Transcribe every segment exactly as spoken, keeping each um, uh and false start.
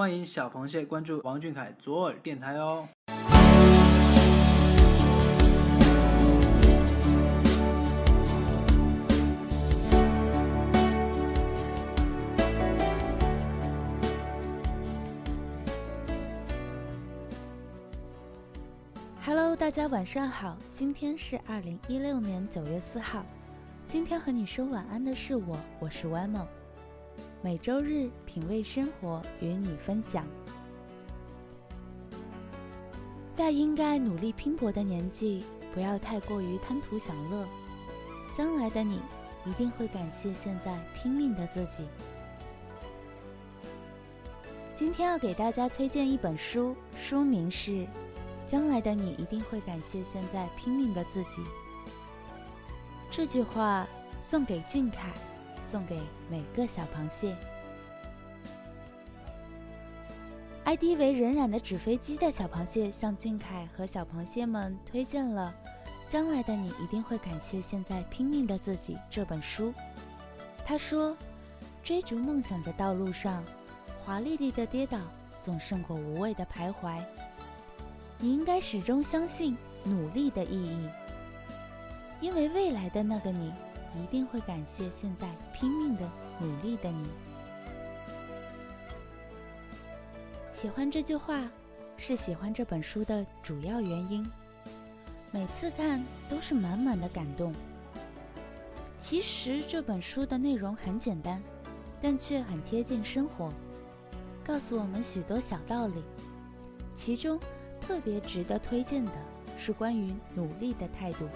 欢迎小螃蟹关注王俊凯左耳电台哦。Hello， 大家晚上好，今天是二零一六年九月四号。今天和你说晚安的是我，我是歪梦。每周日品味生活，与你分享。在应该努力拼搏的年纪，不要太过于贪图享乐。将来的你一定会感谢现在拼命的自己。今天要给大家推荐一本书，书名是将来的你一定会感谢现在拼命的自己。这句话送给俊凯，送给每个小螃蟹。I D 为荏苒的纸飞机的小螃蟹向俊凯和小螃蟹们推荐了《将来的你一定会感谢现在拼命的自己》这本书。他说，追逐梦想的道路上，华丽丽的跌倒总胜过无谓的徘徊。你应该始终相信努力的意义，因为未来的那个你一定会感谢现在拼命的努力的你。喜欢这句话是喜欢这本书的主要原因，每次看都是满满的感动。其实这本书的内容很简单，但却很贴近生活，告诉我们许多小道理。其中特别值得推荐的是关于努力的态度。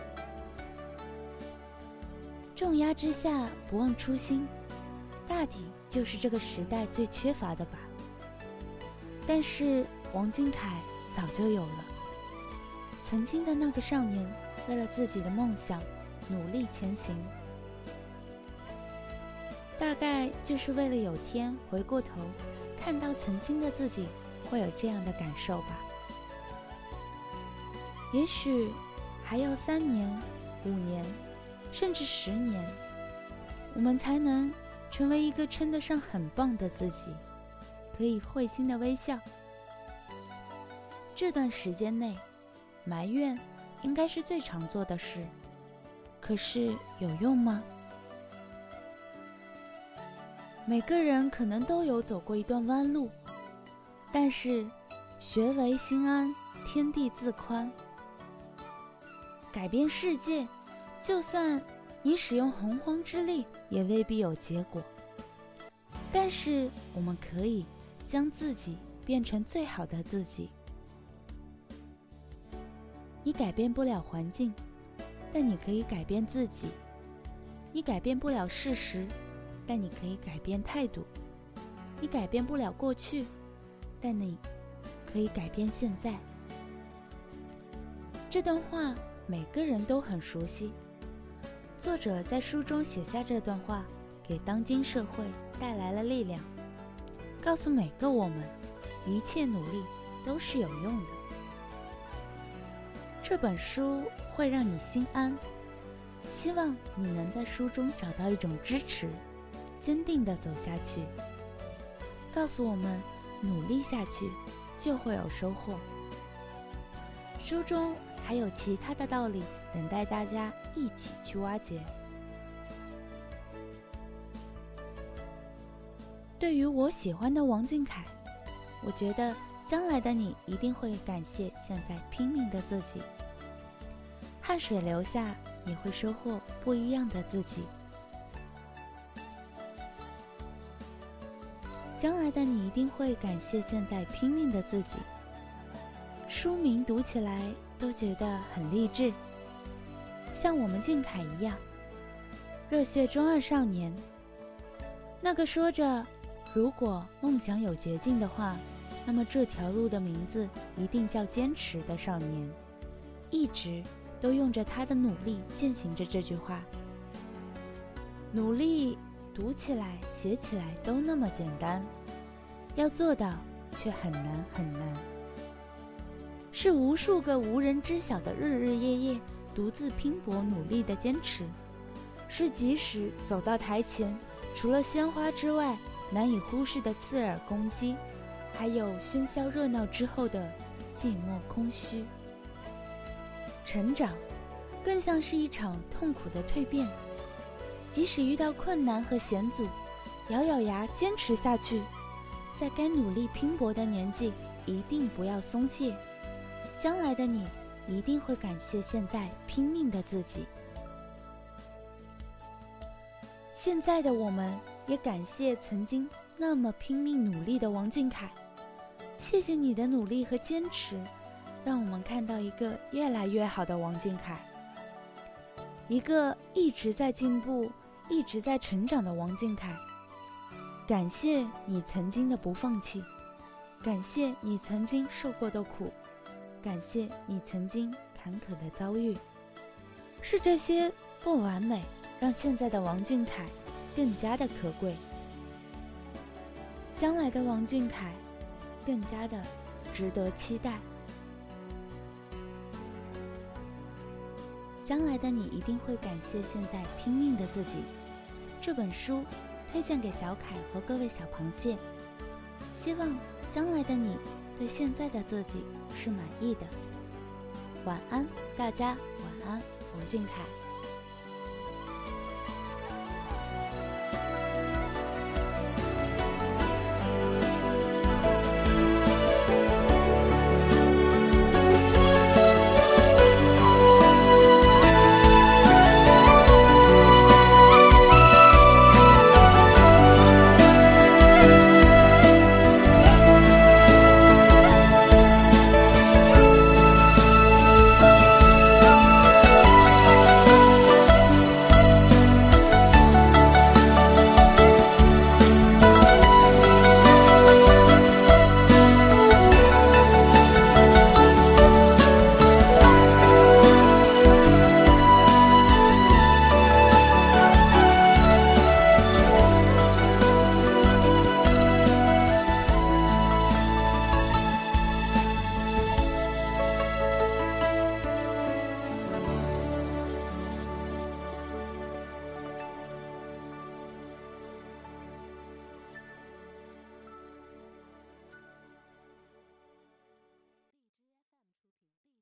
重压之下不忘初心，大体就是这个时代最缺乏的吧。但是王俊凯早就有了。曾经的那个少年，为了自己的梦想努力前行，大概就是为了有天回过头看到曾经的自己，会有这样的感受吧。也许还要三年、五年，甚至十年，我们才能成为一个称得上很棒的自己，可以会心的微笑。这段时间内，埋怨应该是最常做的事，可是有用吗？每个人可能都有走过一段弯路，但是学为心安，天地自宽。改变世界，就算你使用洪荒之力也未必有结果，但是我们可以将自己变成最好的自己。你改变不了环境，但你可以改变自己。你改变不了事实，但你可以改变态度。你改变不了过去，但你可以改变现在。这段话每个人都很熟悉，作者在书中写下这段话，给当今社会带来了力量，告诉每个我们，一切努力都是有用的。这本书会让你心安，希望你能在书中找到一种支持，坚定地走下去，告诉我们，努力下去就会有收获。书中还有其他的道理等待大家一起去挖掘。对于我喜欢的王俊凯，我觉得将来的你一定会感谢现在拼命的自己。汗水流下，你会收获不一样的自己。将来的你一定会感谢现在拼命的自己。书名读起来都觉得很励志，像我们俊凯一样，热血中二少年，那个说着如果梦想有捷径的话，那么这条路的名字一定叫坚持的少年，一直都用着他的努力践行着这句话。努力读起来写起来都那么简单，要做到却很难很难，是无数个无人知晓的日日夜夜独自拼搏努力的坚持，是即使走到台前，除了鲜花之外难以忽视的刺耳攻击，还有喧嚣热闹之后的寂寞空虚。成长更像是一场痛苦的蜕变，即使遇到困难和险阻，咬咬牙坚持下去，在该努力拼搏的年纪一定不要松懈，将来的你一定会感谢现在拼命的自己。现在的我们也感谢曾经那么拼命努力的王俊凯，谢谢你的努力和坚持，让我们看到一个越来越好的王俊凯，一个一直在进步一直在成长的王俊凯。感谢你曾经的不放弃，感谢你曾经受过的苦，感谢你曾经坎坷的遭遇。是这些不完美让现在的王俊凯更加的可贵，将来的王俊凯更加的值得期待。将来的你一定会感谢现在拼命的自己。这本书推荐给小凯和各位小螃蟹，希望将来的你对现在的自己是满意的。晚安大家，晚安王俊凯。